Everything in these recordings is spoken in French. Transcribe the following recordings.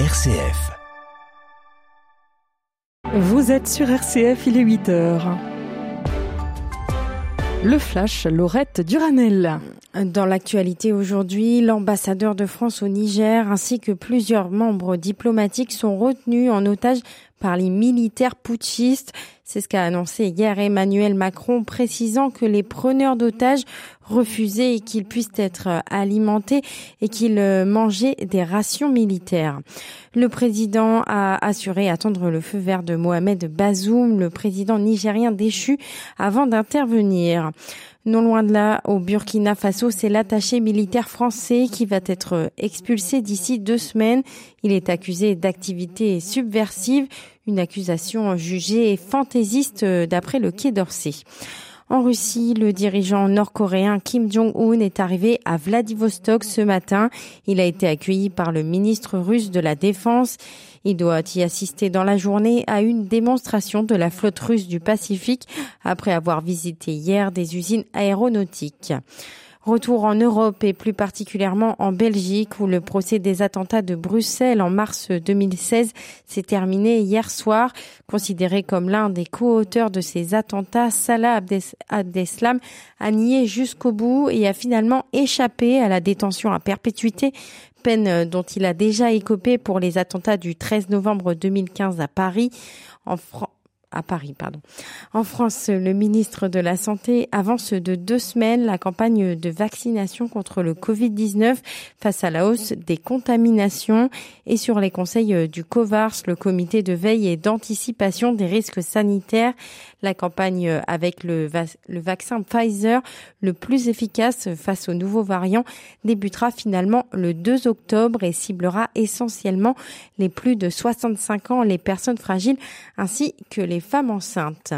RCF. Vous êtes sur RCF, il est 8h. Le flash, Lorette Duranel. Dans l'actualité aujourd'hui, l'ambassadeur de France au Niger ainsi que plusieurs membres diplomatiques sont retenus en otage par les militaires putschistes. C'est ce qu'a annoncé hier Emmanuel Macron, précisant que les preneurs d'otages refusaient qu'ils puissent être alimentés et qu'ils mangeaient des rations militaires. Le président a assuré attendre le feu vert de Mohamed Bazoum, le président nigérien déchu, avant d'intervenir. Non loin de là, au Burkina Faso, c'est l'attaché militaire français qui va être expulsé d'ici 2 semaines. Il est accusé d'activités subversives, une accusation jugée fantaisiste d'après le Quai d'Orsay. En Russie, le dirigeant nord-coréen Kim Jong-un est arrivé à Vladivostok ce matin. Il a été accueilli par le ministre russe de la Défense. Il doit y assister dans la journée à une démonstration de la flotte russe du Pacifique après avoir visité hier des usines aéronautiques. Retour en Europe et plus particulièrement en Belgique où le procès des attentats de Bruxelles en mars 2016 s'est terminé hier soir. Considéré comme l'un des co-auteurs de ces attentats, Salah Abdeslam a nié jusqu'au bout et a finalement échappé à la détention à perpétuité, peine dont il a déjà écopé pour les attentats du 13 novembre 2015 à Paris. En France, le ministre de la Santé avance de 2 semaines la campagne de vaccination contre le Covid-19 face à la hausse des contaminations et sur les conseils du COVARS, le comité de veille et d'anticipation des risques sanitaires. La campagne avec le vaccin Pfizer, le plus efficace face aux nouveaux variants, débutera finalement le 2 octobre et ciblera essentiellement les plus de 65 ans, les personnes fragiles ainsi que les femmes enceintes.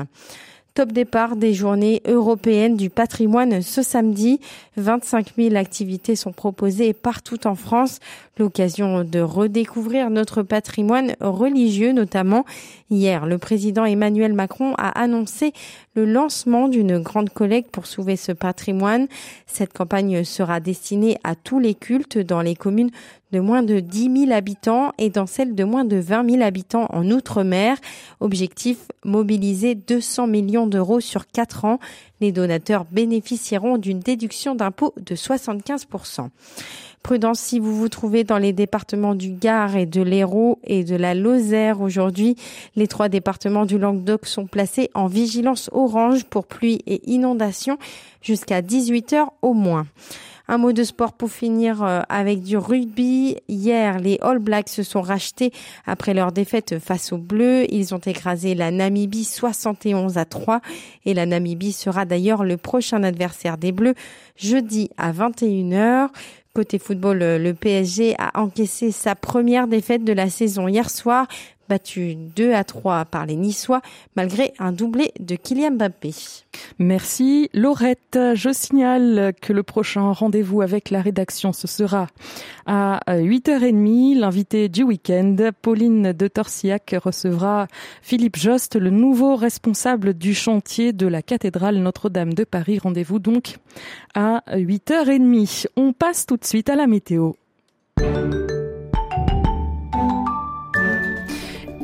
Top départ des journées européennes du patrimoine ce samedi. 25 000 activités sont proposées partout en France. L'occasion de redécouvrir notre patrimoine religieux notamment. Hier, le président Emmanuel Macron a annoncé le lancement d'une grande collecte pour sauver ce patrimoine. Cette campagne sera destinée à tous les cultes dans les communes de moins de 10 000 habitants et dans celles de moins de 20 000 habitants en Outre-mer. Objectif, mobiliser 200 millions d'euros sur 4 ans. Les donateurs bénéficieront d'une déduction d'impôt de 75%. Prudence si vous vous trouvez dans les départements du Gard et de l'Hérault et de la Lozère aujourd'hui. Les 3 départements du Languedoc sont placés en vigilance orange pour pluie et inondation jusqu'à 18h au moins. Un mot de sport pour finir avec du rugby. Hier, les All Blacks se sont rachetés après leur défaite face aux Bleus. Ils ont écrasé la Namibie 71-3 et la Namibie sera d'ailleurs le prochain adversaire des Bleus jeudi à 21h. Côté football, le PSG a encaissé sa première défaite de la saison hier soir, battu 2-3 par les Niçois, malgré un doublé de Kylian Mbappé. Merci Laurette. Je signale que le prochain rendez-vous avec la rédaction, ce sera à 8h30. L'invité du week-end, Pauline de Torsiac, recevra Philippe Jost, le nouveau responsable du chantier de la cathédrale Notre-Dame de Paris. Rendez-vous donc à 8h30. On passe tout de suite à la météo.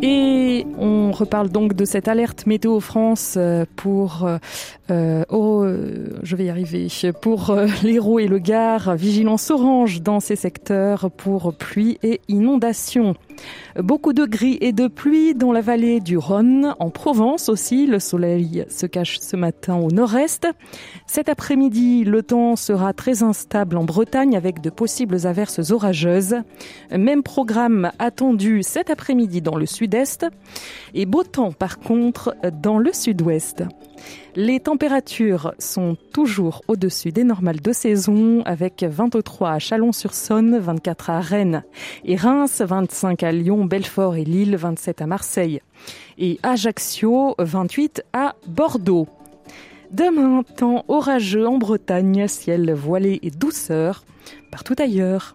Et on reparle donc de cette alerte météo France pour l'Hérault et le Gard, vigilance orange dans ces secteurs pour pluie et inondations. Beaucoup de gris et de pluie dans la vallée du Rhône, en Provence aussi. Le soleil se cache ce matin au nord-est. Cet après-midi, le temps sera très instable en Bretagne avec de possibles averses orageuses. Même programme attendu cet après-midi dans le sud-est et beau temps par contre dans le sud-ouest. Les températures sont toujours au-dessus des normales de saison avec 23 à Chalon-sur-Saône, 24 à Rennes et Reims, 25 à Lyon, Belfort et Lille, 27 à Marseille et Ajaccio, 28 à Bordeaux. Demain, temps orageux en Bretagne, ciel voilé et douceur partout ailleurs.